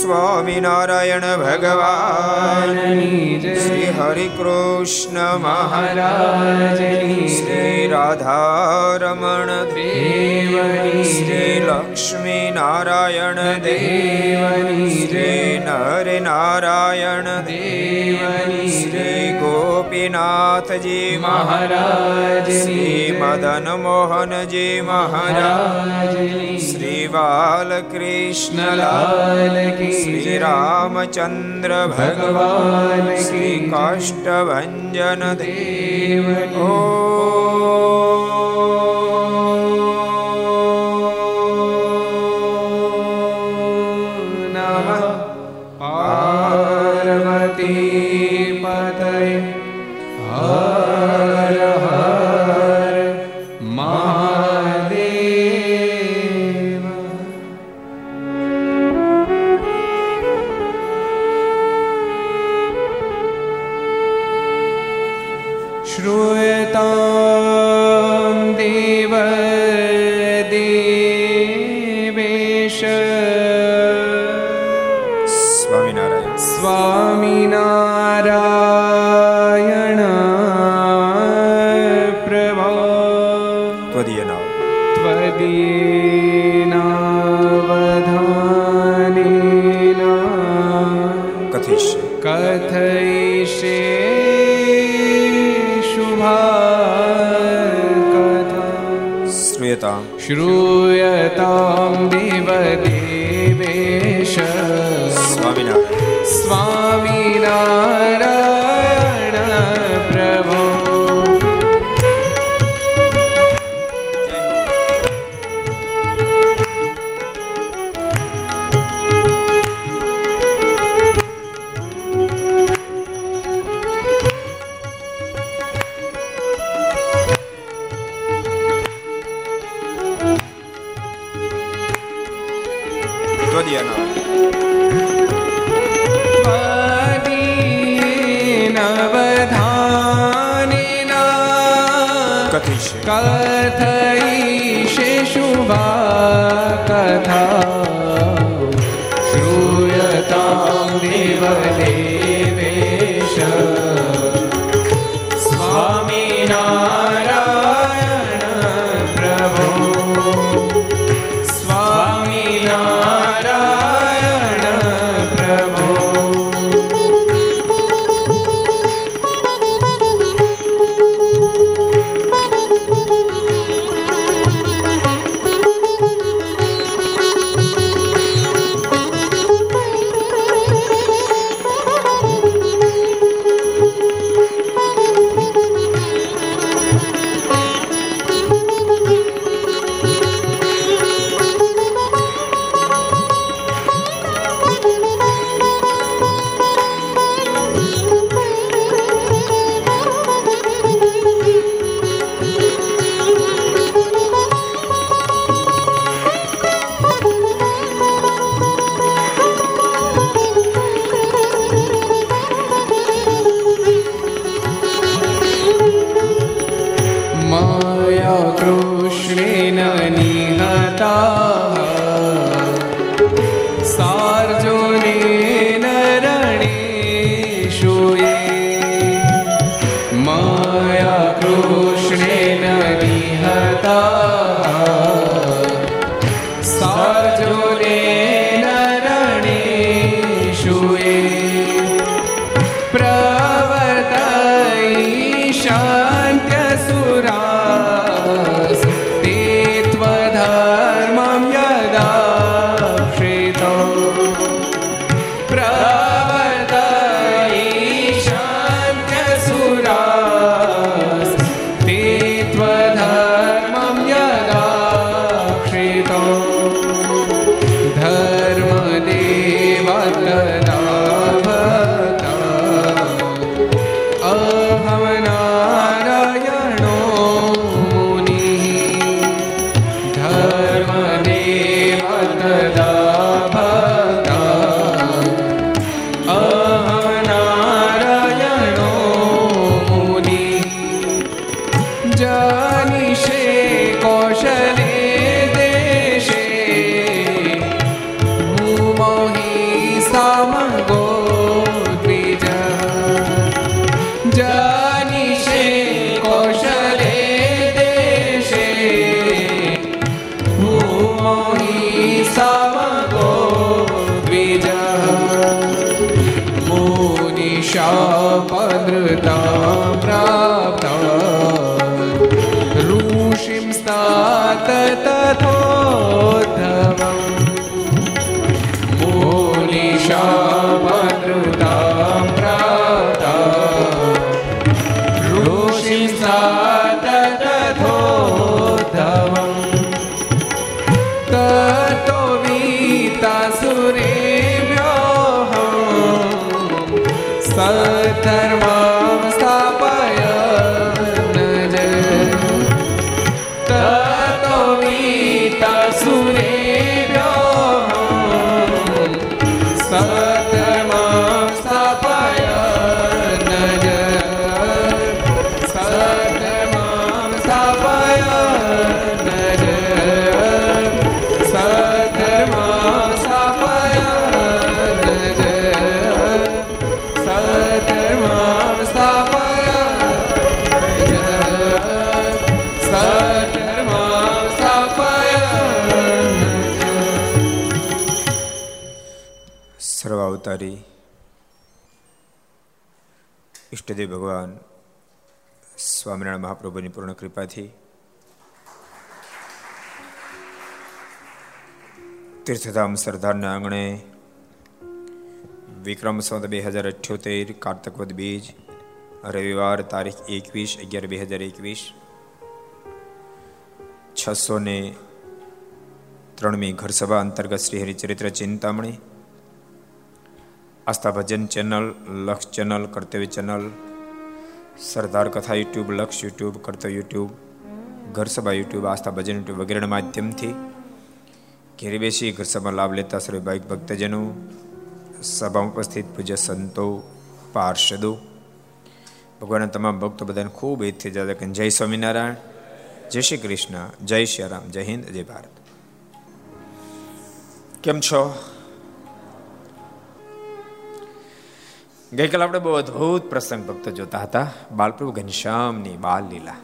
સ્વામિનારાયણ ભગવાન શ્રી હરિકૃષ્ણ મહારાજ શ્રી રાધારમણ દેવ શ્રી લક્ષ્મી નારાયણ દેવ શ્રી નરનારાયણ દેવ શ્રી ગોપીનાથજી મહારાજ શ્રી મદન મોહનજી મહારાજ શ્રી બાલકૃષ્ણલાલ શ્રી રામચંદ્ર ભગવાન શ્રી કાષ્ટભંજન દેવ ॐ नमः पार्वती पतये हर हर महादेव। श्रूयतां देव देवेश स्वामिनारायण स्वामिनारायण प्रभो त्वदीय नावधानेन कथयिष्ये शुभा कथा। श्रूयतां देव देवेश स्वामिनारायण प्रभो। कथयिष्ये शुभा कथा। श्रूयतां देव देवेश स्वामिनारायण प्रभो स्वामिनारायण प्रभो। ઇષ્ટદેવ ભગવાન સ્વામિનારાયણ મહાપ્રભુની પૂર્ણ કૃપાથી તીર્થધામ સરદારના આંગણે વિક્રમ સંવત 2078 કારતકવદ બીજ રવિવાર તારીખ 21/11/2021 603મી ઘરસભા અંતર્ગત Shri Haricharitra Chintamani Aastha Bhajan channel, Laksh channel, Kartavya channel, Sardar Katha YouTube, Laksh YouTube, Kartavya YouTube, Gharsabha YouTube, Aastha Bhajan YouTube વગેરેના માધ્યમથી ઘેર બેસી ઘરસભાનો લાભ લેતા સર્વે ભાવિક ભક્તજનો, સભામાં ઉપસ્થિત પૂજ્ય સંતો, પાર્ષદો, ભગવાનના તમામ ભક્તો બધાને ખૂબ એથી જાદક જય સ્વામિનારાયણ, જય શ્રી કૃષ્ણ, જય શ્રી રામ, જય હિન્દ, જય ભારત. કેમ છો? ગઈકાલ આપણે બહુ અદભુત પ્રસંગ ભક્તો જોતા હતા, બાલપ્રભુ ઘનશ્યામની બાલ લીલા,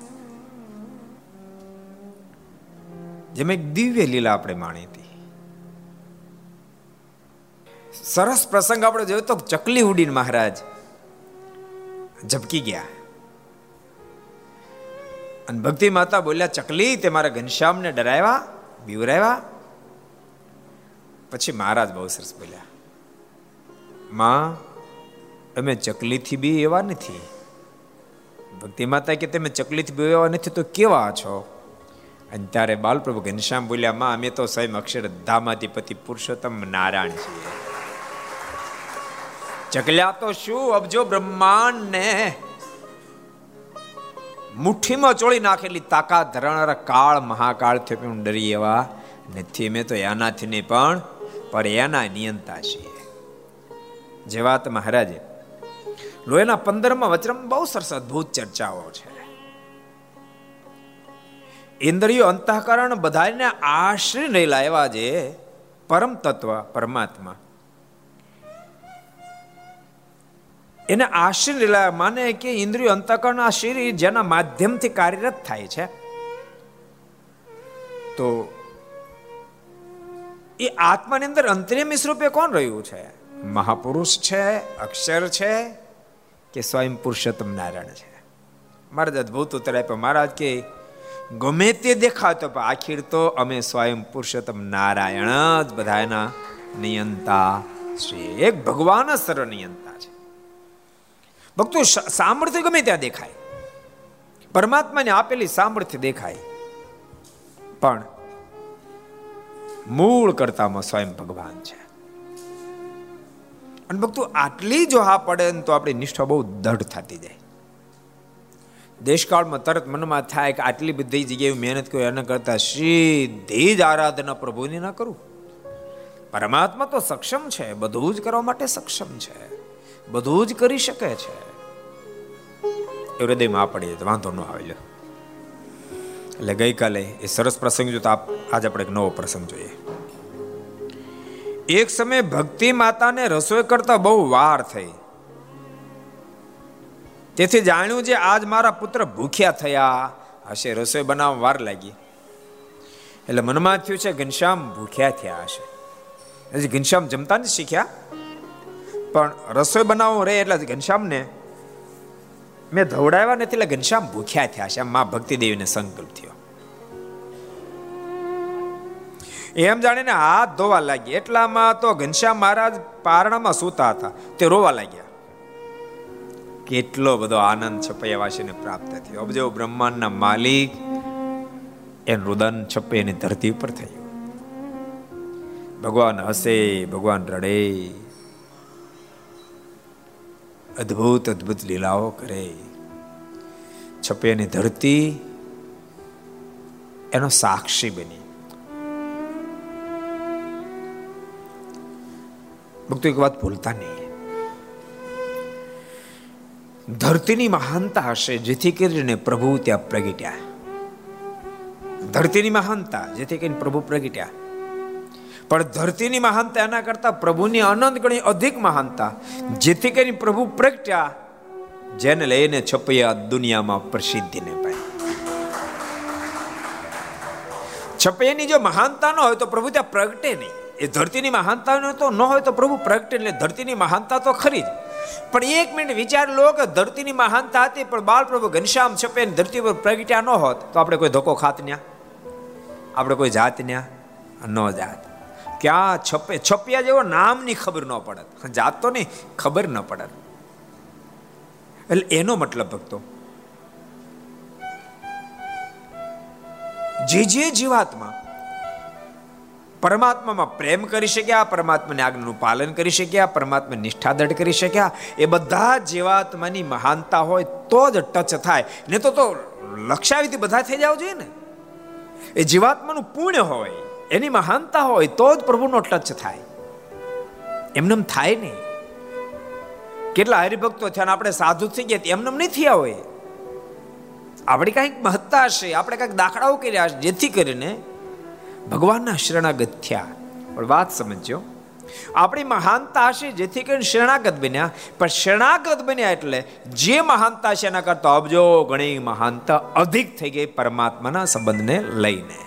જેમાં એક દિવ્ય લીલા આપણે માણી હતી. સરસ પ્રસંગ આપણે જોયો તો ચકલી ઉડીને મહારાજ ઝબકી ગયા અને ભક્તિ માતા બોલ્યા, ચકલી તે મારા ઘનશ્યામને ડરાવ્યા, બીવરાવ્યા. પછી મહારાજ બહુ સરસ બોલ્યા, માં અમે ચકલીથી બી એવા નથી. ભક્તિ માતા કે તમે ચકલીથી બી એવા નથી તો કેવા છો? અને ત્યારે બાલપ્રભુ ઘનશ્યામ બોલ્યા, માં અમે તો સ્વયં અક્ષરધામાધિપતિ પુરુષોત્તમ નારાયણ છીએ. ચકલ્યા તો શું, અબજો બ્રહ્માંડને મુઠ્ઠીમાં ચોળી નાખેલી તાકાત ધરાવનારા કાળ મહાકાળથી પણ ડરી એવા નથી. અમે તો એનાથી નહીં પણ એના નિયંતા છીએ. જે વાત મહારાજે લોહીના 15માં વચન બહુ સરસ અદભુત ચર્ચાઓ છે. ઇન્દ્રિયો અંતઃકરણ બધાને આશ્રય રહેલા એવા જે પરમ તત્વ પરમાત્મા એને આશીર્વાદ માને કે ઇન્દ્રિયો અંતઃકરણ આ શરીર જેના માધ્યમથી કાર્યરત થાય છે, તો એ આત્માની અંદર અંતર્યામી સ્વરૂપે કોણ રહ્યું છે? મહાપુરુષ છે, અક્ષર છે કે સ્વયં પુરુષોત્તમ નારાયણ છે? મહારાજ અદભુત ઉત્તર આપ્યો. મહારાજ કે ગમે તે દેખાતો પણ આખીર તો અમે સ્વયં પુરુષોત્તમ નારાયણ જ બધાના નિયંતા છે. એક ભગવાન જ સર્વ નિયંતા છે. ભક્તો, સામર્થ્ય ગમે ત્યાં દેખાય, પરમાત્માને આપેલી સામર્થ્ય દેખાય, પણ મૂળ કરતામાં સ્વયં ભગવાન છે. અને ભક્તો, આટલી જો હા પડે ને તો આપણી નિષ્ઠા બહુ દઢ થતી જાય. દેશકાળમાં તરત મનમાં થાય કે આટલી બધી જગ્યાએ મહેનત કરી એના કરતા સીધી જ આરાધના પ્રભુની ના કરું. પરમાત્મા તો સક્ષમ છે, બધું જ કરવા માટે સક્ષમ છે, બધું જ કરી શકે છે. એ હૃદયમાં આ પડી જાય તો વાંધો ન આવે. એટલે ગઈકાલે એ સરસ પ્રસંગ જોતા આજે આપણે એક નવો પ્રસંગ જોઈએ. એક સમયે ભક્તિ માતાને રસોઈ કરતા બહુ વાર થઈ, તેથી જાણ્યું જે આજ મારા પુત્ર ભૂખ્યા થયા હશે. રસોઈ બનાવવા વાર લાગી એટલે મનમાં થયું છે ઘનશ્યામ ભૂખ્યા થયા હશે. હજી ઘનશ્યામ જમતા નથી શીખ્યા, પણ રસોઈ બનાવવું રહે એટલે ઘનશ્યામને મેં ધવડાવ્યા નથી એટલે ઘનશ્યામ ભૂખ્યા થયા છે. મા ભક્તિ દેવીને સંકલ્પ થયો. એમ જાણીને હાથ ધોવા લાગી. એટલામાં તો ઘનશ્યામ મહારાજ પારણામાં સૂતા હતા, તે રોવા લાગ્યા. કેટલો બધો આનંદ છપૈયાવાસીને પ્રાપ્ત થયો. અબજો બ્રહ્માંડના માલિક એનું રુદન છપૈયાની ધરતી ઉપર થયું. ભગવાન હસે, ભગવાન રડે, અદભુત અદભુત લીલાઓ કરે. છપૈયાની ધરતી એનો સાક્ષી બની. ભક્તો, એક વાત ભૂલતા નહીં, ધરતીની મહાનતા હશે જેથી કરીને પ્રભુ ત્યાં પ્રગટ્યા. ધરતીની મહાનતા જેથી કરીને પ્રભુ પ્રગટ્યા. પણ ધરતીની મહાનતા એના કરતા પ્રભુની અનંત ગણી અધિક મહાનતા જેથી કરીને પ્રભુ પ્રગટ્યા, જેને લઈને છપૈયા દુનિયામાં પ્રસિદ્ધિને પામી. છપૈયાની જો મહાનતા ન હોય તો પ્રભુ ત્યાં પ્રગટે નહીં. એ ધરતીની મહાનતા ન હોય તો પ્રભુ પ્રગટે. એટલે ધરતીની મહાનતા તો ખરી જ, પણ એક મિનિટ વિચાર લો કે ધરતીની મહાનતા હતી પણ બાળ પ્રભુ ઘનશ્યામ છપૈયાની ધરતી પર પ્રગટ્યા ન હોત તો આપણે કોઈ ધોકો ખાત ન્યા, આપણે કોઈ જાત ન્યા ન જાત. ક્યાં છપૈયા જેવો નામની ખબર ન પડત, જાત તો નહીં ખબર ન પડત. એટલે એનો મતલબ ભક્તો, જે જીવાત્મા પરમાત્મામાં પ્રેમ કરી શક્યા, પરમાત્માની આજ્ઞાનું પાલન કરી શક્યા, પરમાત્માની નિષ્ઠા દઢ કરી શક્યા, એ બધા જીવાત્માની મહાનતા હોય તો જ ટચ થાય, ને તો લક્ષાવીથી બધા થઈ જાવ જોઈએ ને. એ જીવાત્માનું પુણ્ય હોય, એની મહાનતા હોય તો જ પ્રભુનો ટચ થાય, એમને એમ થાય નહીં. કેટલા હરિભક્તો થયા ને આપણે સાધુ થઈ ગયા, એમને એમ નહીં થયા હોય. આપણી કાંઈક મહત્તા હશે, આપણે કાંઈક દાખલાઓ કર્યા હશે જેથી કરીને ભગવાનના શરણાગત થયા. પણ વાત સમજો, આપણી મહાનતા હશે જેથી કરીને શરણાગત બન્યા. પણ શરણાગત બન્યા એટલે જે મહાનતા છે એના કરતા અબજો ઘણી મહાનતા અધિક થઈ ગઈ પરમાત્માના સંબંધને લઈને.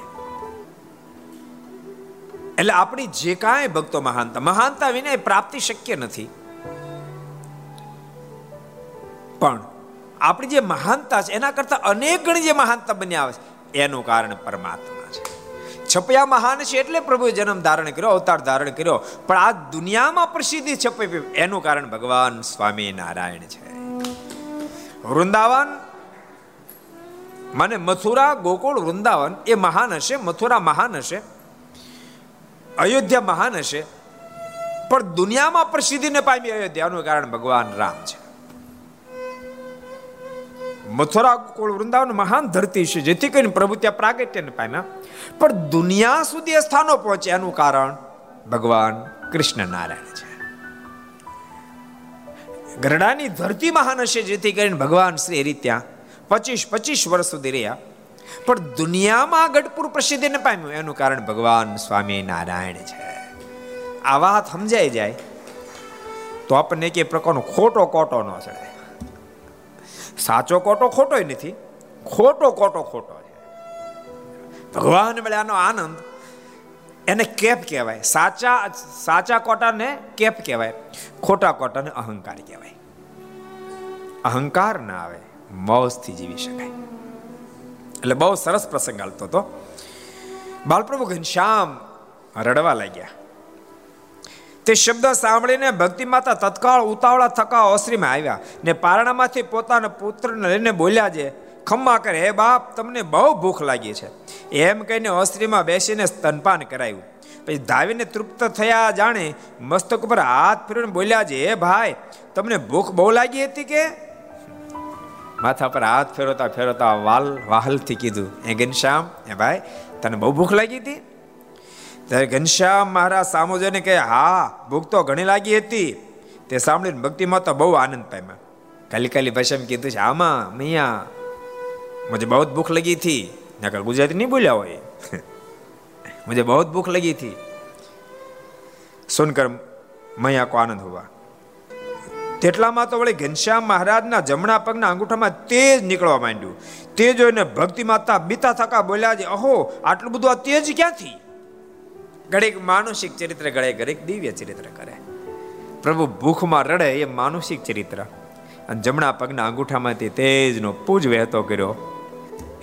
એટલે આપણી જે કાંઈ ભક્તો મહાનતા વિના પ્રાપ્તિ શક્ય નથી. પણ આપણી જે મહાનતા છે એના કરતા અનેક ગણી જે મહાનતા બની આવે છે એનું કારણ પરમાત્મા છે. છપૈયા મહાન છે એટલે પ્રભુએ જન્મ ધારણ કર્યો, અવતાર ધારણ કર્યો, પણ આ દુનિયામાં પ્રસિદ્ધિ છપાઈ એનું કારણ ભગવાન સ્વામિનારાયણ છે. વૃંદાવન મને મથુરા, ગોકુળ, વૃંદાવન એ મહાન હશે, મથુરા મહાન હશે, અયોધ્યા મહાન હશે, પણ દુનિયામાં પ્રસિદ્ધિને પામી અયોધ્યાનું કારણ ભગવાન રામ છે. મથુરા, ગોકુળ, વૃંદાવન મહાન ધરતી છે જેથી કરીને પ્રભુ ત્યાં પ્રાગટ્યને પામ્યા, પણ દુનિયા સુધી સ્થાનો પહોંચે એનું કારણ ભગવાન કૃષ્ણ નારાયણ છે. ગરડાની ધરતી મહાન હશે જેથી કરીને ભગવાન શ્રી હરિ ત્યાં 25 વર્ષ સુધી રહ્યા, પણ દુનિયામાં ગઢપુર પ્રસિદ્ધિને પામ્યું એનું કારણ ભગવાન સ્વામિનારાયણ છે. આ વાત સમજાઈ જાય તો આપણને એક પ્રકારનો ખોટો કોટો ન ચડે. સાચો કોટો ખોટો નથી, ખોટો કોટો ખોટો છે. ભગવાન મળ્યાનો આનંદ એને કેપ કહેવાય. સાચા કોટાને કેપ કહેવાય, ખોટા કોટાને અહંકાર કહેવાય. અહંકાર ના આવે, મોજથી જીવી શકાય. એટલે બહુ સરસ પ્રસંગ હાલતો હતો. બાલપ્રભુ ઘનશ્યામ રડવા લાગ્યા. તે શબ્દ સાંભળીને ભક્તિ માતા તત્કાળ ઉતાવળા થકા ઓસરીમાં આવ્યા ને પારણામાંથી પોતાના પુત્રને લઈને બોલ્યા છે, ખમ્મા કરે હે બાપ, તમને બહુ ભૂખ લાગી છે. એમ કહીને ઓસરીમાં બેસીને સ્તનપાન કરાયું. પછી ધાવીને તૃપ્ત થયા જાણે મસ્તક ઉપર હાથ ફેરવીને બોલ્યા છે, હે ભાઈ, તમને ભૂખ બહુ લાગી હતી કે? માથા પર હાથ ફેરવતા ફેરવતા વાહલથી કીધું, હે ઘનશ્યામ, હે ભાઈ, તને બહુ ભૂખ લાગી હતી? ત્યારે ઘનશ્યામ મહારાજ સામો જોઈને કહે, હા, ભૂખ તો ઘણી લાગી હતી. તે સાંભળીને ભક્તિ માતા બહુ આનંદ પામ્યા. કલિકાલી ભાષામાં કીધું છે, આમાં મૈયા મુજે બહુ ભૂખ લગી હતી. નકર ગુજરાતી નહીં બોલ્યા હોય, મુજે બહુ ભૂખ લગી હતી. સુનકર મૈયા કો આનંદ હોવા. તેટલામાં તો વળી ઘનશ્યામ મહારાજના જમણા પગના અંગૂઠામાં તેજ નીકળવા માંડ્યું. તે જોઈને ભક્તિ માતા બીતા થકા બોલ્યા છે, અહો, આટલું બધું આ તેજ ક્યાંથી? ઘડીક માનુષિક ચરિત્ર ઘડે, ઘડીક દિવ્ય ચરિત્ર કરે. પ્રભુ ભૂખમાં રડે એ માનુષિક ચરિત્ર, અને જમણા પગના અંગૂઠામાંથી તેજનો પૂજ વહેતો કર્યો.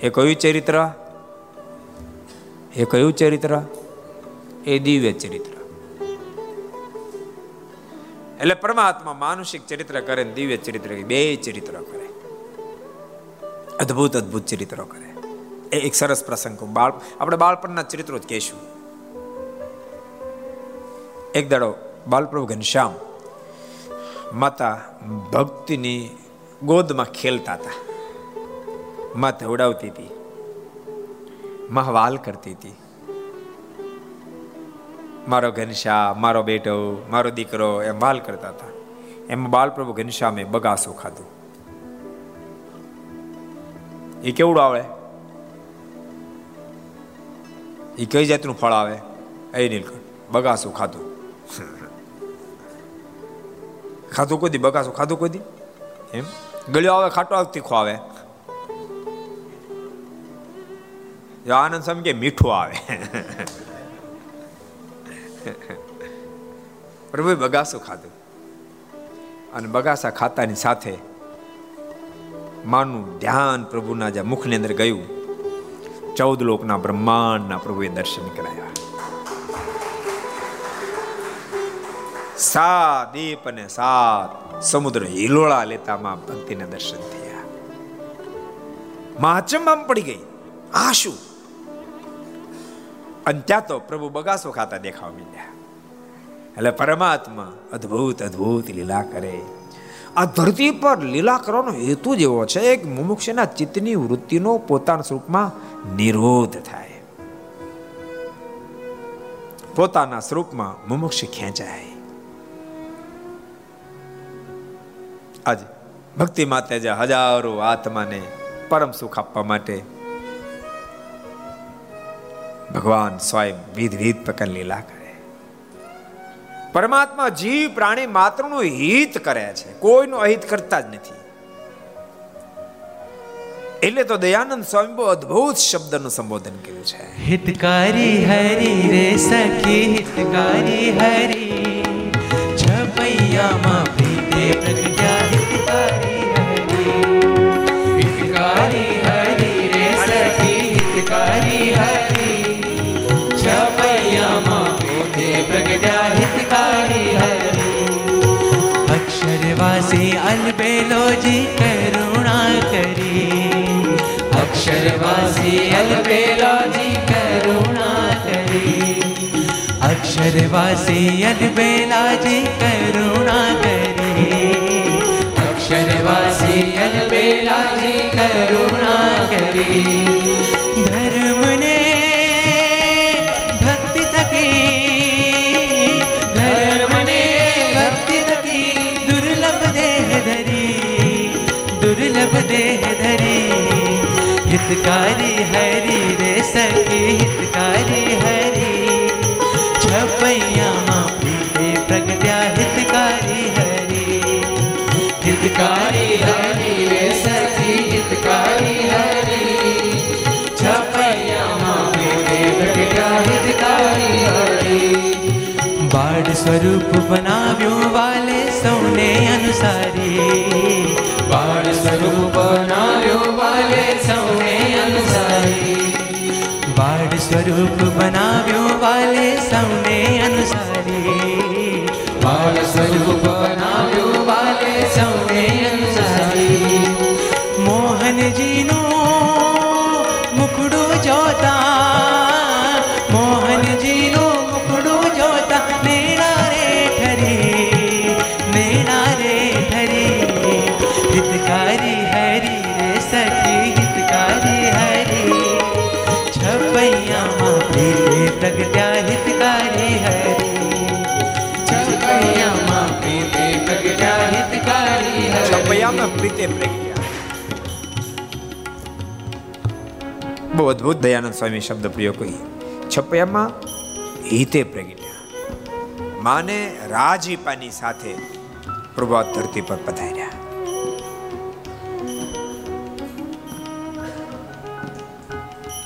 એ કયું ચરિત્ર? એ કયું ચરિત્ર? એ દિવ્ય ચરિત્ર. એટલે પરમાત્મા માનુષિક ચરિત્ર કરે, દિવ્ય ચરિત્ર, બે ચરિત્ર કરે, અદભુત અદભુત ચરિત્રો કરે. એ એક સરસ પ્રસંગ. આપણે બાળપણના ચરિત્રો જ કહેશું. એક દાડો બાલપ્રભુ ઘનશ્યામ માતા ભક્તિની ગોદમાં ખેલતા હતા. માં ધવડાવતી હતી, માં વાલ કરતી હતી, મારો ઘનશ્યામ, મારો બેટો, મારો દીકરો, એમ વાલ કરતા હતા. એમ બાલપ્રભુ ઘનશ્યામે બગાસું ખાધું. એ કેવડું આવે? એ કઈ જાતનું ફળ આવે? એ નીલકંઠ બગાસું ખાધું. ખાધું કોઈ દી? બગાસું ખાધું કોઈ દી? એમ ગળ્યો આવે, ખાટો આવે, તીખો આવે? આનંદ સમજે મીઠું આવે. પ્રભુએ બગાસું ખાધું, અને બગાસા ખાતાની સાથે માનું ધ્યાન પ્રભુના જે મુખની અંદર ગયું. 14 લોકના બ્રહ્માંડના પ્રભુએ દર્શન કરાવ્યા. સાત દીપ અને સાત સમુદ્ર હિલોળા લેતા માં ભક્તિના દર્શન થયા. માં અચંબામાં પડી ગઈ, આ શું? અને ત્યાં તો પ્રભુ બગાસો ખાતા દેખાવા માંડ્યા. એટલે પરમાત્મા અદભુત અદભુત લીલા કરે. આ ધરતી પર લીલા કરવાનો હેતુ જ એવો છે, એક મુમુક્ષના ચિત્તની વૃત્તિનો પોતાના સ્વરૂપમાં નિરોધ થાય, પોતાના સ્વરૂપમાં મુમુક્ષ ખેંચાય. આજે ભક્તિ માતા જે હજારો આત્માને પરમ સુખ આપવા માટે ભગવાન સ્વયં વિધવિધ પ્રકારની લીલા કરે. પરમાત્મા જીવ પ્રાણી માત્રનું હિત કરે છે, કોઈનું અહિત કરતા જ નથી. એટલે તો દયાનંદ સ્વામી બહુ અદભુત શબ્દનું સંબોધન કર્યું છે, હિતકારી હરિ રે સખી હિતકારી હરિ છપૈયામાં ભીતે પ્રગટ્યા. अक्षरवासी अलबेलोजी करुणा करी, अक्षरवासी अलबेलोजी करुणा करी, अक्षरवासी अलबेलाजी करुणा करी, अक्षरवासी अलबेलाजी करुणा करी। धर्म ने भक्ति तकी, दुर्लभ देह धरी, हितकारी हरि रे सखी हितकारी हरि छपैया मां। સ્વરૂપ બનાવ્યું વાલે સૌને અનુસારી, બાળ સ્વરૂપ બનાવ્યું વાલે સૌને અનુસારી, બાળ સ્વરૂપ બનાવ્યું વાલે સૌને અનુસારી, બાળ સ્વરૂપ બનાવ્યું વાલે સૌને અનુસારી. મોહનજીનો મુખડું જોતા, મોહનજીનું મુખડું જોતા મેળા રે ઠરી, મેળા રે ઠરી, હિતકારી હરી રે સખી, હિતકારી હરી, છપૈયામાં પ્રેમે પ્રગટ્યા હિતકારી હરી, છપૈયામાં પ્રેમે પ્રગટ્યા હિતકારી હરી, છપૈયામાં પ્રીતે પ્રગટ્યા. બહુ અદભુત દયાનંદ સ્વામી શબ્દ પ્રયોગ કહી, છપૈયામાં હિતે પ્રગટ્યા, માને રાજીપાની સાથે પ્રભુ આ ધરતી પર પધાર્યા,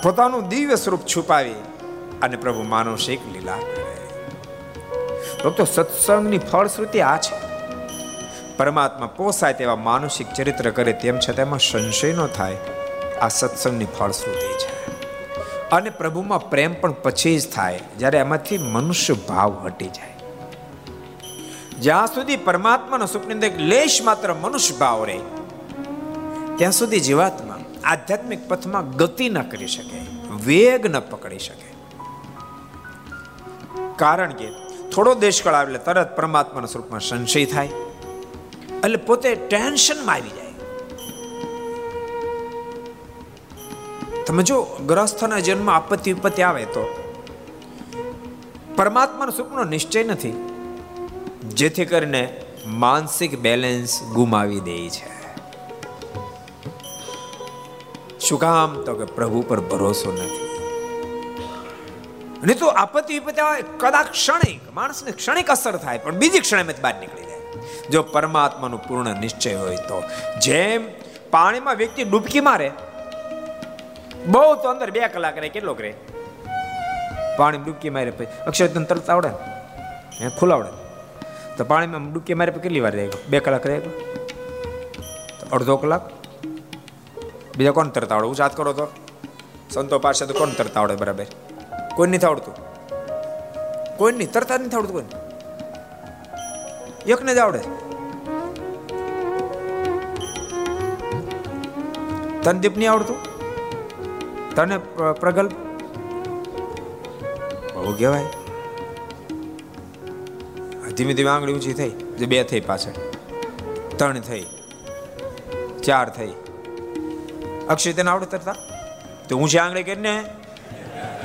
પોતાનું દિવ્ય સ્વરૂપ છુપાવી અને પ્રભુ માનુષિક લીલા કરે. ભક્તો, સત્સંગની ફળશ્રુતિ આ છે. પરમાત્મા પોસાય તેવા માનુષિક ચરિત્ર કરે, તેમ છતાં એમાં સંશય ન થાય. આ સત્સંગની ફળશ્રુતિ છે. અને પ્રભુમાં પ્રેમ પણ પછી જ થાય જ્યારે એમાંથી મનુષ્ય ભાવ હટી જાય. જ્યાં સુધી પરમાત્માનો સુપ્રિંદ લેશ માત્ર મનુષ્ય ભાવ રહે, ત્યાં સુધી જીવાત્મા આધ્યાત્મિક પથમાં ગતિ ન કરી શકે, વેગ ન પકડી શકે. કારણ કે થોડો દેશકાળ આવે એટલે તરત પરમાત્માના સ્વરૂપમાં સંશય થાય, એટલે પોતે ટેન્શનમાં આવી જાય. તમે જો ગ્રહસ્થના જન્મ આપત્તિ વિપત્તિ આવે તો પરમાત્માનો સુખનો નિશ્ચય નથી, જેથી કરીને માનસિક બેલેન્સ ગુમાવી દે છે. શું કામ? તો કે પ્રભુ પર ભરોસો નથી. નહીં તો આપત્તિ વિપત્તિ આવે, કદાચ ક્ષણિક માણસને ક્ષણિક અસર થાય, પણ બીજી ક્ષણે બહાર નીકળી જાય. જો પરમાત્માનો પૂર્ણ નિશ્ચય હોય તો. જેમ પાણીમાં વ્યક્તિ ડૂબકી મારે, બહુ તો અંદર 2 કલાક રહે, કેટલોક રહે? પાણી ડૂબકી મારે પછી અક્ષર તરત આવડે ને, ખુલાવડે તો પાણીમાં ડૂબકી મારે કેટલી વાર રહે? 2 કલાક રહે, અડધો કલાક. બીજા કોણ તરત આવડે? હું વાત કરો તો સંતો પાસે તો કોણ તરત આવડે? બરાબર, કોઈ નથી આવડતું, કોઈ નહીં તરતા નથી આવડતું, કોઈ એકને જ આવડે. 3 દીપ નહીં આવડતું, તને પ્રગલ્પ બહુ કહેવાય. ધીમે ધીમે આંગળી ઊંચી થઈ, 2 થઈ, પાછળ 3 થઈ, 4 થઈ. અક્ષય તેને આવડે તરતા? તો ઊંચી આંગળી કરીને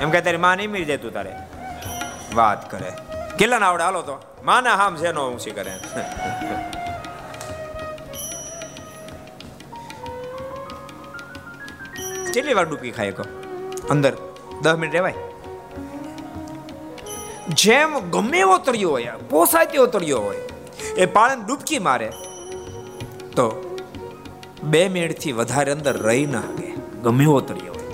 એમ કે તારી માં નહીં મળી જાય, તું તારે વાત કરે. કેટલાને આવડે? હાલો તો માના હામ છે નો ઊંચી કરે. કેટલી વાર ડૂબકી ખાય? કહો અંદર 10 મિનિટ રહેવાય? જેમ ગમે એવો તળિયો હોય, પોસાય તેવો તળિયો હોય, એ પાળન ડૂબકી મારે તો 2 મિનિટથી વધારે અંદર રહી ના શકે, ગમે એવો તળિયો હોય.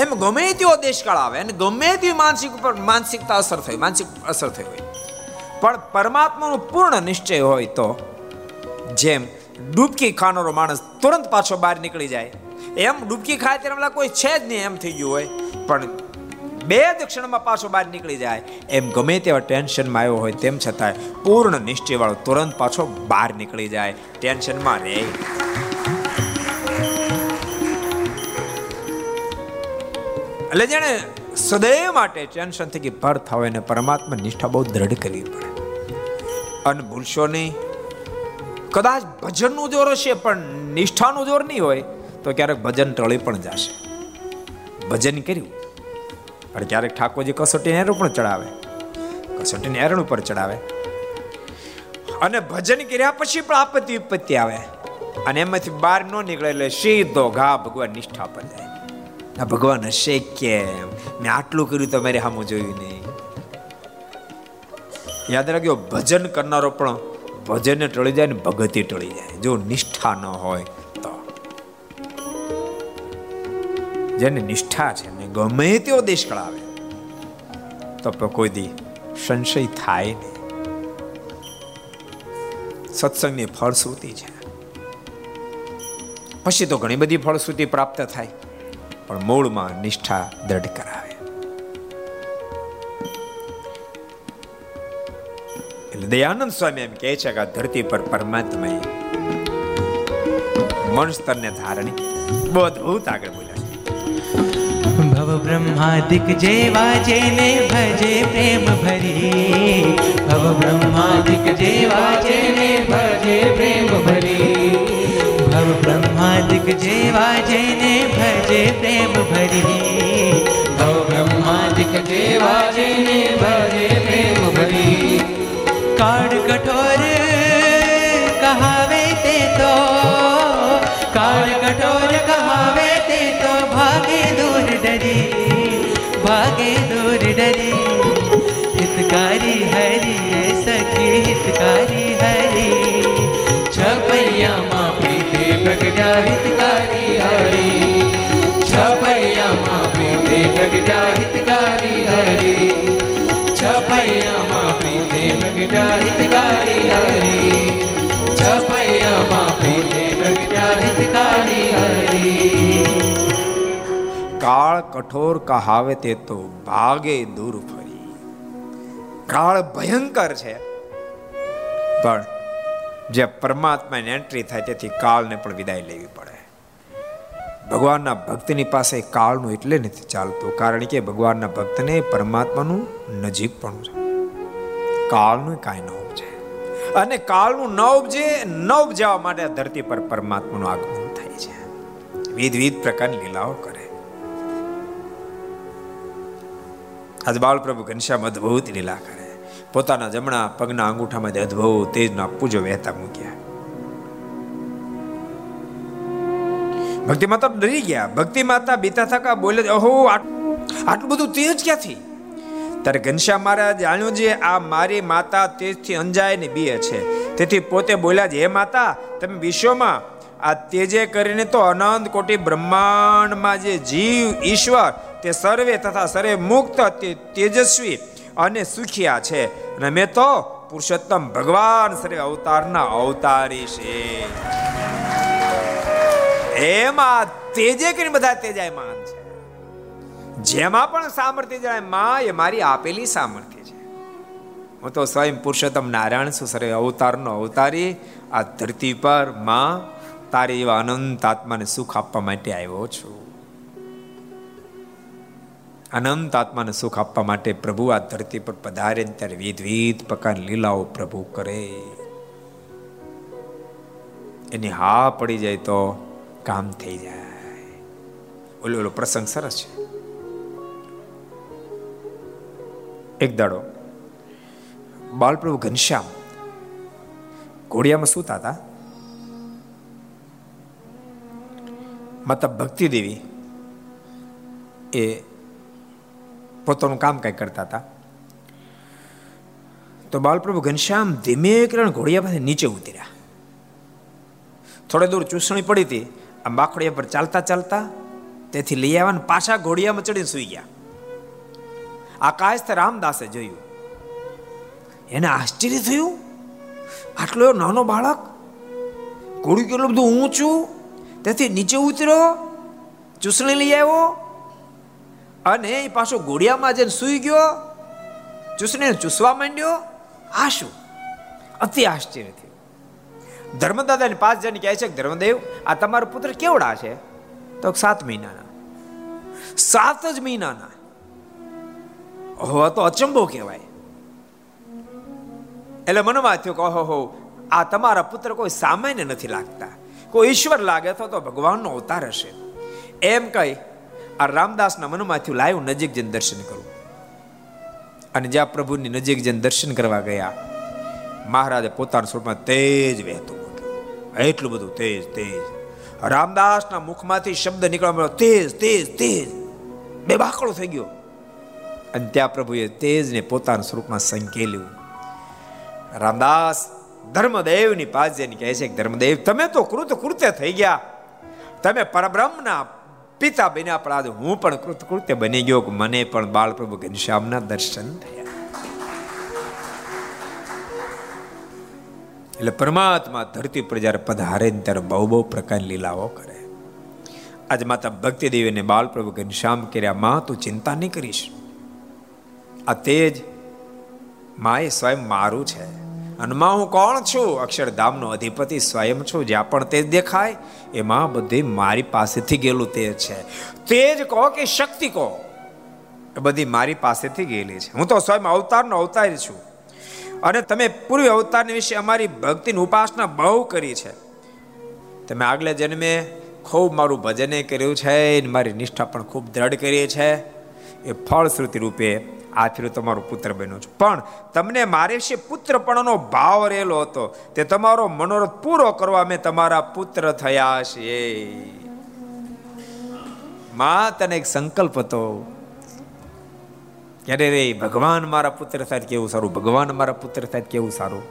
એમ ગમે તેવો દેશકાળ આવે અને ગમે તેવી માનસિક ઉપર માનસિકતા અસર થઈ, માનસિક અસર થઈ હોય, પણ પરમાત્માનો પૂર્ણ નિશ્ચય હોય તો જેમ ડૂબકી ખાનારો માણસ તુરંત પાછો બહાર નીકળી જાય, એમ ડૂબકી ખાય ત્યારે કોઈ છે જ નહીં એમ થઈ ગયું હોય, પણ 2 ક્ષણમાં પાછો બહાર નીકળી જાય. એમ ગમે તેવા ટેન્શનમાં આવ્યો હોય તેમ છતાં પૂર્ણ નિશ્ચય વાળો તુરંત પાછો બહાર નીકળી જાય, ટેન્શનમાં રહે. એટલે જેને સદૈવ માટે ટેન્શન થકી પર થાવ, એને પરમાત્મા નિષ્ઠા બહુ દ્રઢ કરવી પડે. અને ભૂલશો નહીં, કદાચ ભજનનું જોર હશે પણ નિષ્ઠાનું જોર નહીં હોય તો ક્યારેક ભજન ટળી પણ જશે. ભજન કર્યું પણ ક્યારેક ઠાકોરજી કસોટીને એરણ પણ ચડાવે, કસોટીને એરણ ઉપર ચડાવે. અને ભજન કર્યા પછી પણ આપત્તિ વિપત્તિ આવે અને એમાંથી બહાર ન નીકળે એટલે સીધો ઘા ભગવાન નિષ્ઠા પર જાય. આ ભગવાન હશે કેમ? મેં આટલું કર્યું તો મારે સામું જોયું નહીં. યાદ રાખજો, ભજન કરનારો પણ ભજનને ટળી જાય ને ભગતિ ટળી જાય, જો નિષ્ઠા ન હોય તો. જેને નિષ્ઠા છે ને ગમે તેવો દેશકાળ આવે તો કોઈ દી સંશય થાય નહીં. સત્સંગની ફળશ્રુતિ છે, પછી તો ઘણી બધી ફળશ્રુતિ પ્રાપ્ત થાય, પણ મૂળમાં નિષ્ઠા દ્રઢ કરાવે. એટલે દયાનંદ સ્વામી એમ કહે છે કે આ ધરતી પર પરમાત્માએ મન સ્તરને ધારણ કર્યું. બહુ અદભુત આગળ બોલ્યા. ભવ બ્રહ્માદિક જેવા જેને ભજે પ્રેમ ભરી, ભવ બ્રહ્માદિક જેવા જેને ભજે પ્રેમ ભરી, ભવ બ્રહ્માદિક જેવા જેને ભજે પ્રેમ ભરી, ભવ બ્રહ્માદિક જેવા જેને ભજે પ્રેમ ભરી. કાળ કઠોર કહાવે તે તો, કાળ કઠોર કહાવે તે તો ભાગે દૂર ડરી, ભાગે દૂર ડરી. हितकारी हरि सखी हितकारी हरि, छपैया माँ प्रीते प्रगटा हितकारी हरि, छपैया माँ प्रीते प्रगटा हितकारी हरि, छपैया माँ प्रीते प्रगटा हितकारी हरि, छपैया माँ प्रीते प्रगटा हितकारी हरि. કાળ કઠોર કહાવે તે તો ભાગે દૂર ફરી. કાળ ભયંકર છે, પણ જે પરમાત્માની એન્ટ્રી થાય તેથી કાળને પણ વિદાય લેવી પડે. ભગવાનના ભક્તની પાસે કાળનું એટલે નથી ચાલતું, કારણ કે ભગવાનના ભક્તને પરમાત્માનું નજીક પણ છે. કાળનું કાંઈ ન ઉપજે, અને કાળનું ન ઉપજે, ન ઉપજવા માટે ધરતી પર પરમાત્માનું આગમન થાય છે. વિવિધ પ્રકારની લીલાઓ કરે. આજ બાલપ્રભુ ઘનશ્યામ અદભુત લીલા કરે. પોતાના જમણા પગના અંગૂઠામાંથી અદભુત તેજના પૂજો વહેતા મૂક્યા. ભક્તિ માતા ડરી ગયા. ભક્તિ માતા બીતા થકા બોલે, ઓહો, આટલું બધું તેજ ક્યાંથી? ત્યારે ઘનશ્યામ મહારાજ જાણ્યું છે આ મારી માતા તેજથી અંજાય ને બીએ છે. તેથી પોતે બોલ્યા છે, હે માતા, તમે વિશ્વમાં આ તેજે કરીને તો અનંત કોટી બ્રહ્માંડમાં જે જીવ ઈશ્વર તે સર્વે તથા સર્વે મુક્ત તે તેજસ્વી અને સુખિયા છે, અને મેં તો પુરુષોત્તમ ભગવાન સર્વે અવતારના અવતારી છે. એમાં તેજે કરીને બધા તેજાયમાન છે. જેમાં પણ સામર્થ્ય જાય, માં એ મારી આપેલી સામર્થ્ય છે. હું તો સ્વયં પુરુષોત્તમ નારાયણ છું, સર્વે અવતારનો અવતારી. આ ધરતી પર માં તારી એવા અનંત આત્માને સુખ આપવા માટે આવ્યો છું. અનંત આત્માને સુખ આપવા માટે પ્રભુ આ ધરતી પર પધારે, ત્યારે વિવિધ પ્રકારની લીલાઓ પ્રભુ કરે. એની હા પડી જાય તો કામ થઈ જાય. ઓલો પ્રસંગ સરસ છે. એક દાડો બાલપ્રભુ ઘનશ્યામ ઘોડિયામાં સૂતા હતા. માતા ભક્તિ દેવી એ પોતાનું કામ કઈ કરતા હતા. તો બાલપ્રભુ ઘનશ્યામ ધીમે કરીને ઘોડિયા પાસે નીચે ઉતર્યા. થોડે દૂર ચૂસણી પડી હતી. આમ બાખોડિયા પર ચાલતા ચાલતા તેથી લઈ આવ્યા, પાછા ઘોડિયામાં ચડીને સૂઈ ગયા. આકાશ તે રામદાસે જોયું, એને આશ્ચર્ય થયું. આટલો નાનો બાળક, ઘોડું કેટલું બધું ઊંચું, તેથી નીચે ઉતર્યો, ચૂસણી લઈ આવ્યો, અને એ પાછો ઘોડિયામાં જઈને સૂઈ ગયો, ચૂસણીને ચૂસવા માંડ્યો. આ શું? અતિ આશ્ચર્ય થયું. ધર્મદાદાની પાસે જઈને કહે છે કે ધર્મદેવ, આ તમારો પુત્ર કેવડા છે? તો 7 મહિનાના. 7 જ મહિનાના? ઓહો, તો અચંબો કહેવાય. એટલે મનમાં થયું કે ઓહો, આ તમારા પુત્ર કોઈ સામાન્ય નથી લાગતા, કોઈ ઈશ્વર લાગે તો ભગવાનનો અવતાર હશે. એમ કહી આ રામદાસના મનમાંથી લાવ્યું, નજીક જઈને દર્શન કરું. અને જ્યાં પ્રભુની નજીક જઈને દર્શન કરવા ગયા, મહારાજે પોતાના સ્વરૂપમાં તેજ વહેતું મૂક્યું. એટલું બધું તેજ, તેજ. રામદાસના મુખમાંથી શબ્દ નીકળવા મળ્યો, તેજ, તેજ, તેજ. બે બાકડો થઈ ગયો. અને ત્યાં પ્રભુએ તેજને પોતાના સ્વરૂપમાં સંકેલ્યું. રામદાસ ધર્મદેવની પાસે જઈને કહે છે કે ધર્મદેવ, તમે તો કૃત્ય થઈ ગયા. તમે પરબ્રહ્મના પિતા બન્યા, પણ આજે હું પણ કૃતકૃત્ય બની ગયો. મને પણ બાલપ્રભુ ઘનશ્યામના દર્શન થયા. એટલે પરમાત્મા ધરતી પર જ્યારે પધારે ત્યારે બહુ બહુ પ્રકારની લીલાઓ કરે. આજે માતા ભક્તિ દેવીને બાલપ્રભુ કહીને શામ કર્યા, માં તું ચિંતા નહીં કરીશ, આ તેજ માં એ સ્વયં મારું છે અને માં હું કોણ છું? અક્ષરધામનો અધિપતિ સ્વયં છું. જ્યાં પણ તેજ દેખાય એ માં બધી મારી પાસેથી ગયેલું તેજ છે. તેજ કહો કે શક્તિ કહો, એ બધી મારી પાસેથી ગયેલી છે. હું તો સ્વયં અવતારનો અવતાર છું. અને તમે પૂર્વ અવતારની વિશે અમારી ભક્તિની ઉપાસના બહુ કરી છે. તમે આગલા જન્મે ખૂબ મારું ભજન કર્યું છે, મારી નિષ્ઠા પણ ખૂબ દ્રઢ કરી છે. એ ફળશ્રુતિ રૂપે આ ફેરું તમારો પુત્ર બન્યો છું. પણ તમને મારે વિશે પુત્રપણનો ભાવ રહેલો હતો, તે તમારો મનોરથ પૂરો કરવા મેં તમારા પુત્ર થયા છે. માં તને એક સંકલ્પ હતો, ક્યારે રે ભગવાન મારા પુત્ર થાય કેવું સારું, ભગવાન મારા પુત્ર થાય કેવું સારું.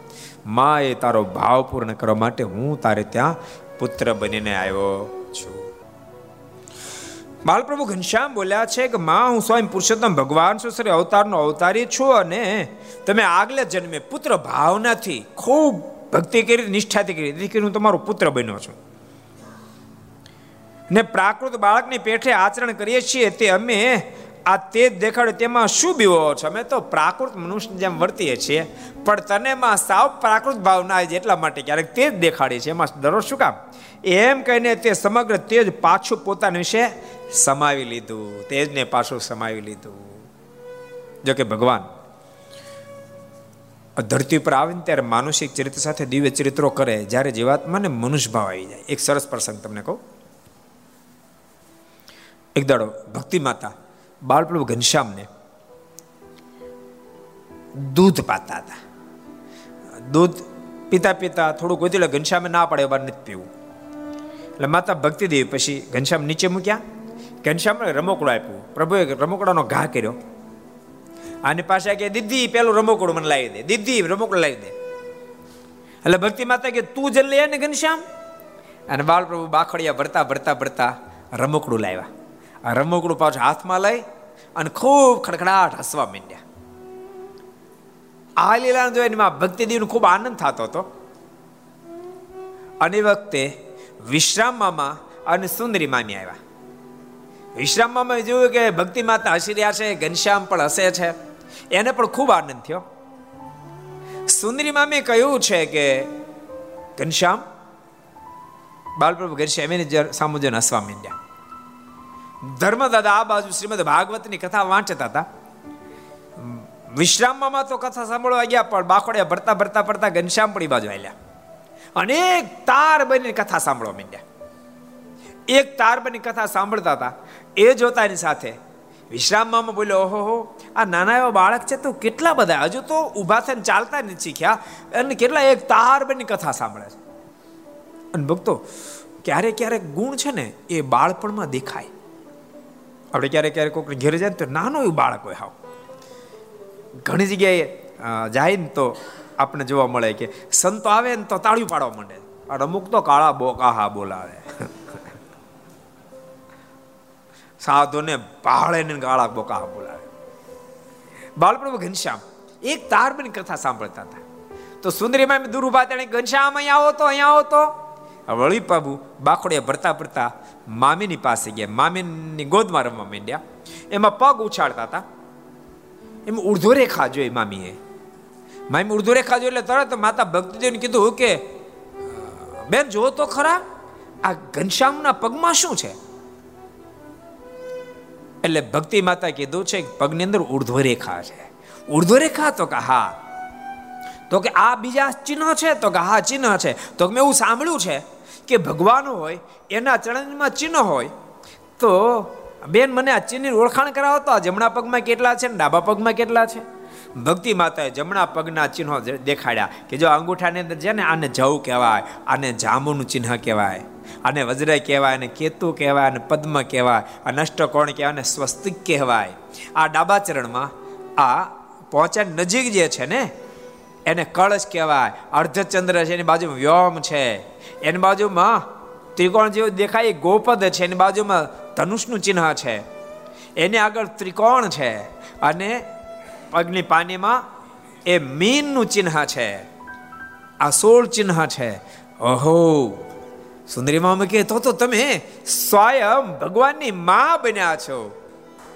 માં એ તારો ભાવ પૂર્ણ કરવા માટે હું તારે ત્યાં પુત્ર બનીને આવ્યો છું. બાલપ્રભુ ઘનશ્યામ બોલ્યા છે કે માં હું સ્વયં પુરુષોત્તમ ભગવાન છું, શ્રી અવતારનો અવતારી છું. અને તમે આગલા જન્મે પુત્ર ભાવનાથી ખૂબ ભક્તિ કરી, નિષ્ઠાથી કરી, તેથી કરીને હું તમારો પુત્ર બન્યો છું. ને પ્રાકૃત બાળકની પેઠે આચરણ કરીએ છીએ તે અમે આ તેજ દેખાડે તેમાં શું બીવો છો? અમે તો પ્રાકૃત મનુષ્યની જેમ વર્તીએ છીએ, પણ તને માં સાવ પ્રાકૃત ભાવના આવી જાય એટલા માટે ક્યારેક તેજ દેખાડીએ છીએ. એમાં દરરોજ શું કામ? એમ કહીને તે સમગ્ર તેજ પાછું પોતાના વિશે સમાવી લીધું, તેજને પાછું સમાવી લીધું. જો કે ભગવાન ધરતી પર આવે ને ત્યારે માનુષિક ચરિત્ર સાથે દિવ્ય ચરિત્રો કરે, જ્યારે જીવાત્માને મનુષ્ય ભાવ આવી જાય. એક સરસ પ્રસંગ તમને કહું. એક દાડો ભક્તિ માતા બાલપ્રભુ ઘનશ્યામને દૂધ પાતા હતા. દૂધ પીતા પીતા થોડુંક વધ્યું એટલે ઘનશ્યામે ના પાડે, બાર નથી પીવું. એટલે માતા ભક્તિ દેવી પછી ઘનશ્યામ નીચે મૂક્યા. ઘનશ્યામને રમકડું આપ્યું, પ્રભુએ રમકડાનો ઘા કર્યો. આની પાસે કે દીદી પેલું રમકડું મને લાવી દે, દીદી રમકડું લાવી દે. એટલે ભક્તિ માતા કે તું જ લઈ આને ઘનશ્યામ. અને બાલપ્રભુ બાખડિયા ભરતા ભરતા ભરતા રમકડું લાવ્યા. આ રમકડું પાછું હાથમાં લઈ અને ખૂબ ખડખડાટ હસવા માંડ્યા. આ લીલાને જોઈને મા ભક્તિ દેવીને ખૂબ આનંદ થતો હતો. અને વખતે વિશ્રામ મામા અને સુંદરી મામી આવ્યા. વિશ્રામ મામા જોયું કે ભક્તિ માતા હસી રહ્યા છે, ઘનશ્યામ પણ હસે છે, એને પણ ખૂબ આનંદ થયો. સુંદરી મામી કહ્યું છે કે ઘનશ્યામ, બાલપ્રભુ ઘનશ્યામ એની સામે જોઈને હસવા માંડ્યા. ધર્મદાદા આ બાજુ શ્રીમદ ભાગવતની કથા વાંચતા હતા. વિશ્રામ મામા તો કથા સાંભળવા ગયા, પણ બાખોડિયા ભરતા ભરતા ભરતા ઘનશ્યામ પણ એ બાજુ આવ્યા. અનેક તાર બની કથા સાંભળવા માંડ્યા. એક તાર બની કથા સાંભળતા હતા. એ જોતાની સાથે વિશ્રામ મામા બોલ્યો, ઓહો, આ નાના એવા બાળક છે તો કેટલા બધા હજુ તો ઊભા થઈને ચાલતા નથી શીખ્યા અને કેટલા એક તાર બની કથા સાંભળે છે. અને ભક્તો, ક્યારેક ક્યારેક ગુણ છે ને એ બાળપણમાં દેખાય. આપણે ક્યારેક ક્યારેક કોઈક ઘેર જાય તો નાનો એવું બાળક હોય, હાવ ઘણી જગ્યાએ જાય ને તો આપણે જોવા મળે કે સંતો આવે ને તો તાળીઓ પાડવા માંડે, અને અમુક તો કાળા બોકાહા બોલાવે, સાધુને ભાળેને કાળા બોકાહા બોલાવે. બાલપ્રભુ ઘનશ્યામ એક તારબની કથા સાંભળતા હતા. તો સુંદરીમાં દૂર ઉભા તેને, ઘનશ્યામ અહીંયા આવો તો, અહીંયા આવો તો. વળી પ્રભુ બાખોડિયા ભરતા ભરતા મામીની પાસે ગયા, મામીની ગોદમાં રમવા માંડ્યા. એમાં પગ ઉછાળતા હતા, એમ ઉર્ધ્વ રેખા જોઈ મામીએ. મામી ઉર્ધ્વ રેખા જોઈ એટલે તરત માતા ભક્તિ દેવીને કીધું કે બેન જુઓ તો ખરા, આ ઘનશ્યામના પગમાં શું છે? એટલે ભક્તિ માતા કીધું છે પગની અંદર ઉર્ધ્વ રેખા છે. ઉર્ધ્વ રેખા? તો કે હા. તો કે આ બીજા ચિહ્ન છે? તો કે હા ચિહ્ન છે. તો મેં એવું સાંભળ્યું છે કે ભગવાન હોય એના ચરણમાં ચિહ્ન હોય, તો બેન મને આ ચિહ્નની ઓળખાણ કરાવો તો, આ જમણા પગમાં કેટલા છે ને ડાબા પગમાં કેટલા છે? ભક્તિ માતાએ જમણા પગના ચિહ્નો દેખાડ્યા કે જો અંગૂઠાની અંદર છે ને આને જવ કહેવાય, આને જાંબુનું ચિહ્ન કહેવાય, આને વજ્ર કહેવાય, અને કેતુ કહેવાય, અને પદ્મ કહેવાય, અને અષ્ટકોણ કહેવાય, અને સ્વસ્તિક કહેવાય. આ ડાબા ચરણમાં આ પહોંચ્યા નજીક જે છે ને એને કળશ કહેવાય. અર્ધચંદ્ર છે એની બાજુમાં વ્યોમ છે, એની બાજુમાં ત્રિકોણ જેવું દેખાય ગોપદ છે, એની બાજુમાં ધનુષનું ચિહ્ન છે, એને આગળ ત્રિકોણ છે, અને પગની પાનીમાં એ મીનનું ચિહ્ન છે. આસોળ ચિહ્ન છે. ઓહો, સુંદરી માં કે તો તમે સ્વયં ભગવાનની માં બન્યા છો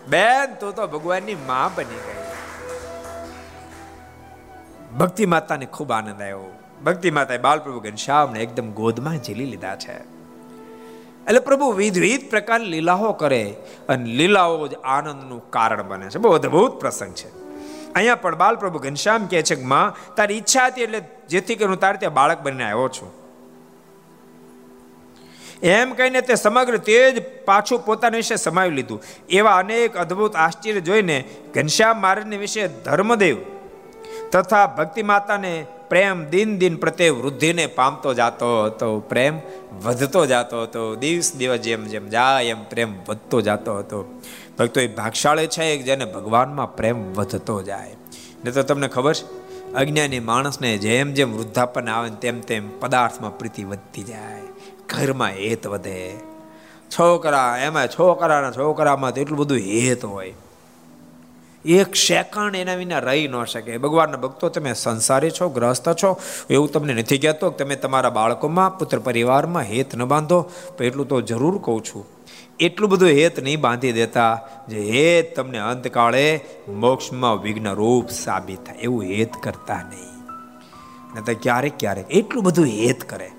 બેન. તો ભગવાનની માં બની ગઈ. ભક્તિ માતાને ખૂબ આનંદ આવ્યો. ભક્તિ માતાએ બાલપ્રભુ ઘનશ્યામને એકદમ ગોદમાં ઝીલી લીધા છે. એટલે પ્રભુ વિવિધ પ્રકારની લીલાઓ કરે અને લીલાઓ જ આનંદનું કારણ બને છે. બહુ અદ્ભુત પ્રસંગ છે. અહીંયા પણ બાલપ્રભુ ઘનશ્યામ કહે છે કે માં, તારી ઈચ્છા હતી એટલે જેથી કે હું તારે ત્યાં બાળક બનીને આવ્યો છું. એમ કહીને તે સમગ્ર તેજ પાછું પોતાના વિશે સમાવી લીધું. એવા અનેક અદ્ભુત આશ્ચર્ય જોઈને ઘનશ્યામ મહારાજને વિશે ધર્મદેવ તથા ભક્તિ માતાને પ્રેમ દિન દિન પ્રત્યે વૃદ્ધિને પામતો જતો હતો. પ્રેમ વધતો જતો હતો. દિવસ દિવસ જેમ જેમ જાય એમ પ્રેમ વધતો જતો હતો. ભક્તો એ ભાગશાળી છે જેને ભગવાનમાં પ્રેમ વધતો જાય. ને તો તમને ખબર છે, અજ્ઞાની માણસને જેમ જેમ વૃદ્ધાપન આવે તેમ તેમ પદાર્થમાં પ્રીતિ વધતી જાય, ઘરમાં હેત વધે, છોકરા એમાં છોકરાના છોકરામાં તો એટલું બધું હેત હોય, એક સેકન્ડ એના વિના રહી ન શકે. ભગવાનના ભક્તો, તમે સંસારી છો, ગ્રહસ્થ છો, એવું તમને નથી કહેતો કે તમે તમારા બાળકોમાં પુત્ર પરિવારમાં હેત ન બાંધો, પણ એટલું તો જરૂર કહું છું, એટલું બધું હેત નહીં બાંધી દેતા જે હેત તમને અંતકાળે મોક્ષમાં વિઘ્નરૂપ સાબિત થાય એવું હેત કરતા નહીં. ને તો ક્યારેક ક્યારેક એટલું બધું હેત કરે,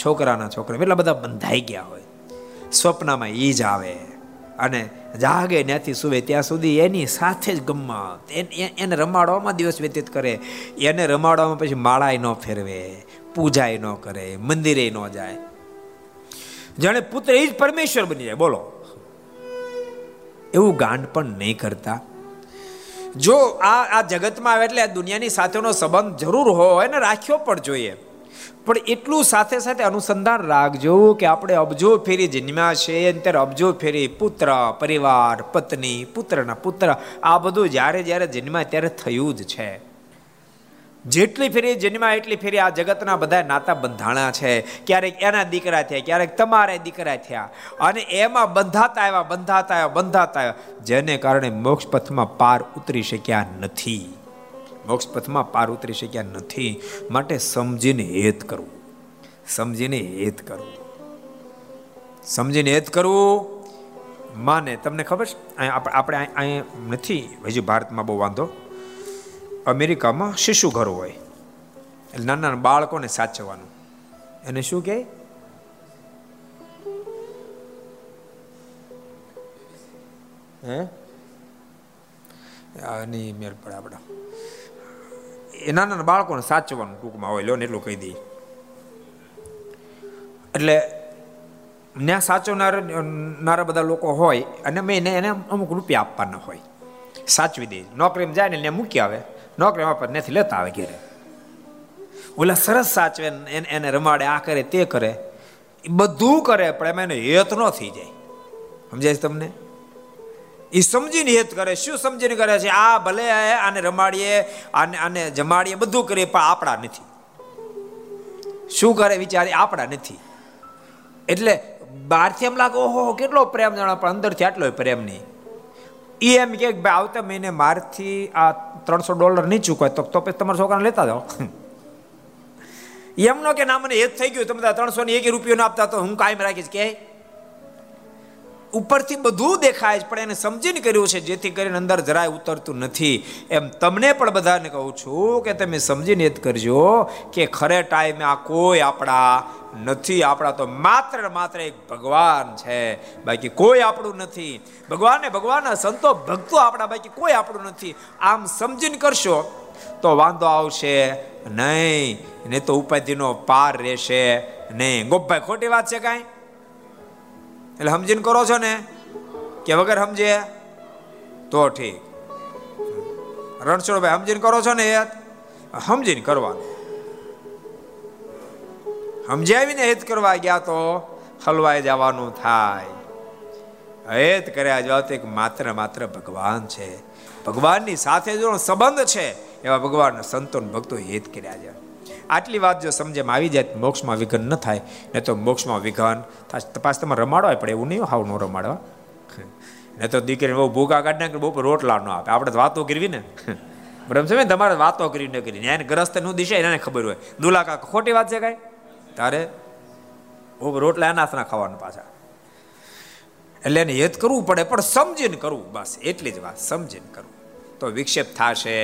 છોકરાના છોકરા એટલા બધા બંધાઈ ગયા હોય, સ્વપ્નમાં ઈ જ આવે અને જાગે ત્યાંથી સુવે ત્યાં સુધી એની સાથે જ ગમત, એને રમાડવામાં દિવસ વ્યતીત કરે, એને રમાડવામાં પછી માળાએ ન ફેરવે, પૂજાએ ન કરે, મંદિરે ન જાય, જાણે પુત્ર એ જ પરમેશ્વર બની જાય. બોલો, એવું ગાંડ પણ નહીં કરતા. જો આ જગતમાં આવે એટલે આ દુનિયાની સાથેનો સંબંધ જરૂર હોય ને રાખ્યો પણ જોઈએ, પણ એટલું સાથે સાથે અનુસંધાન રાખજો કે આપણે અબજો ફેરી જન્મ્યા છે ત્યારે અબજો ફેરી પુત્ર પરિવાર, પત્ની, પુત્રના પુત્ર, આ બધું જ્યારે જ્યારે જન્મ્યા ત્યારે થયું જ છે. જેટલી ફેરી જન્મ્યા એટલી ફેરી આ જગતના બધા નાતા બંધાણા છે. ક્યારેક એના દીકરા થયા, ક્યારેક તમારા દીકરા થયા, અને એમાં બંધાતા આવ્યા જેને કારણે મોક્ષપથમાં પાર ઉતરી શક્યા નથી. માટે સમજીને હેત કરવું. માને તમને ખબર છે, આપણે અહીંયા નથી હજુ ભારતમાં બહુ વાંધો. અમેરિકામાં શિશુ ઘર હોય એટલે નાના નાના બાળકોને સાચવવાનું. એને શું કહે? હે, નહીં મેળ પડે આપણા એ નાના નાના બાળકોને સાચવવાનું ટૂંકમાં હોય. લો ને એટલું કહી દઈએ. એટલે ત્યાં સાચવનારા બધા લોકો હોય અને મેં એને અમુક રૂપિયા આપવાના હોય, સાચવી દે. નોકરીમાં જાય ને ત્યાં મૂકી આવે, નોકરીમાં પણ નથી લેતા આવે ઘેરે. ઓલા સરસ સાચવે, એને રમાડે, આ કરે તે કરે, એ બધું કરે, પણ એમાં એનો હેત ન થઈ જાય. સમજાય છે તમને? એ સમજીને હેત કરે. શું સમજીને કરે છે? આ ભલે આને રમાડીએ, આને જમાડીએ, બધું કરીએ, પણ આપણા નથી. શું કરે વિચારે? આપણા નથી. એટલે બહારથી એમ લાગે ઓહો કેટલો પ્રેમ જાણો, પણ અંદરથી આટલો પ્રેમ નહીં. એ એમ કે ભાઈ આવતા મહિને મારથી આ $300 નહીં ચૂકવાય તો પછી તમારા છોકરાને લેતા જાઓ. એમનો કે ના મને હેત થઈ ગયું, તમે $301 ના આપતા તો હું કાયમ રાખીશ. કે ઉપરથી બધું દેખાય છે પણ એને સમજીને કર્યું છે, જેથી કરીને અંદર જરાય ઉતરતું નથી. એમ તમને પણ બધાને કહું છું કે તમે સમજીને યાદ કરજો કે ખરે ટાઈમે આ કોઈ આપણા નથી. આપણા તો માત્ર માત્ર એક ભગવાન છે, બાકી કોઈ આપણું નથી. ભગવાનને ભગવાનના સંતો ભક્તો આપણા, બાકી કોઈ આપણું નથી. આમ સમજીને કરશો તો વાંધો આવશે નહીં, નહીં તો ઉપાધિનો પાર રહેશે નહીં. ગોપભાઈ, ખોટી વાત છે કાંઈ? એટલે સમજીને કરો છો ને કે વગર સમજે તો ઠીક? રણછોડભાઈ, સમજીને કરો છો ને? હેત સમજીને કરવાનું. સમજાવીને હેત કરવા ગયા તો હલવાઈ જવાનું થાય. હેત કર્યા જાવ તો એક માત્ર ભગવાન છે, ભગવાનની સાથે જો સંબંધ છે, એવા ભગવાનના સંતો ભક્તો હેત કર્યા જાય. આટલી વાત જો સમજમાં આવી જાય મોક્ષમાં વિઘન ન થાય, નહીં તો મોક્ષમાં વિઘન થાય. તપાસ તમારે રમાડવા પડે એવું નહીં, હાવ ન રમાડવા. નહીં તો દીકરીને બહુ ભૂગા કાઢી નાખે, બહુ રોટલા ન આપે. આપણે વાતો કરવી ને બરાબર છે ને, તમારે વાતો કરીને કરીને એને ગ્રસ્ત નું દિશે એને ખબર હોય. દુલા કાકા ખોટી વાત છે કાંઈ, તારે રોટલા અનાથ ના ખાવાનું પાછા. એટલે એને હેત કરવું પડે, પણ સમજીને કરવું, બસ એટલી જ વાત, સમજીને કરવું તો વિક્ષેપ થશે.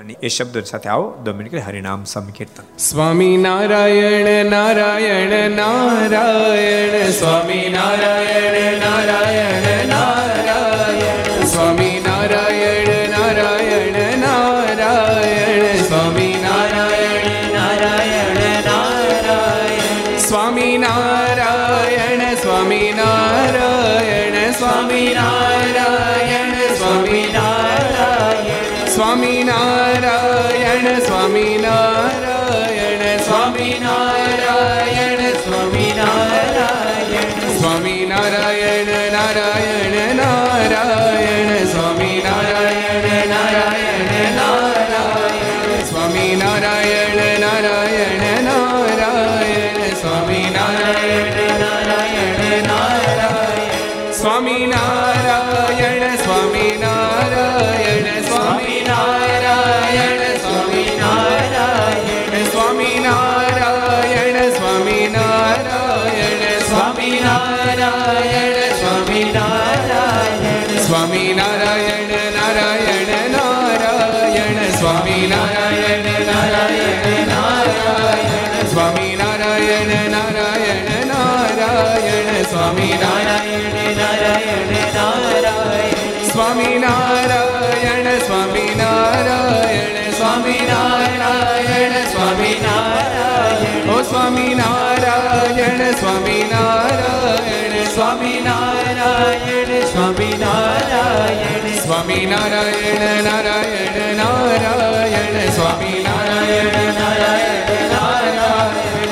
અને એ શબ્દો સાથે આવો દોમિનિકે હરિનામ સંકીર્તન. સ્વામી નારાયણ નારાયણ નારાયણ, સ્વામી નારાયણ નારાયણ નારાયણ, સ્વામી નારાયણ નારાયણ નારાયણ, સ્વામી નારાયણ નારાયણ નારાયણ, સ્વામી નારાયણ સ્વામી નારાયણ, સ્વામી નારાયણ સ્વામી નારાયણ, સ્વામી નારાયણ સ્વામી નારાયણ, સ્વામી નારાયણ સ્વામી નારાયણ, સ્વામી નારાયણ નારાયણ નારાયણ, સ્વામી નારાયણ નારાયણ નારાયણ, સ્વામી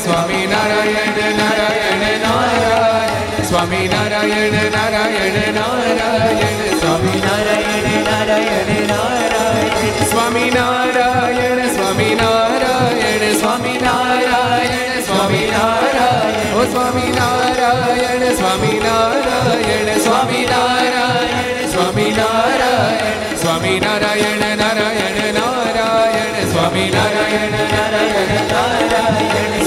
સ્વામી નારાયણ, સ્વામી નારાયણ નારાયણ નારાયણ, સ્વામી નારાયણ નારાયણ નારાયણ, સ્વામી નારાયણ નારાયણ નારાયણ, સ્વામી નારાયણ નારાયણ નારાયણ, સ્વામી નારાયણ સ્વામી નારાયણ, સ્વામી નારાયણ સ્વામી નારાયણ, ઓ સ્વામી નારાયણ સ્વામી નારાયણ, સ્વામી નારાયણ સ્વામી નારાયણ, સ્વામી નારાયણ નારાયણ નારાયણ, સ્વામી નારાયણ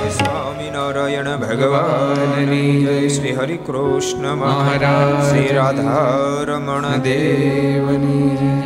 સ્વામી નારાયણ ભગવાનની જય. શ્રી હરિ કૃષ્ણ મહારાજ, શ્રી રાધા રમણ દેવની.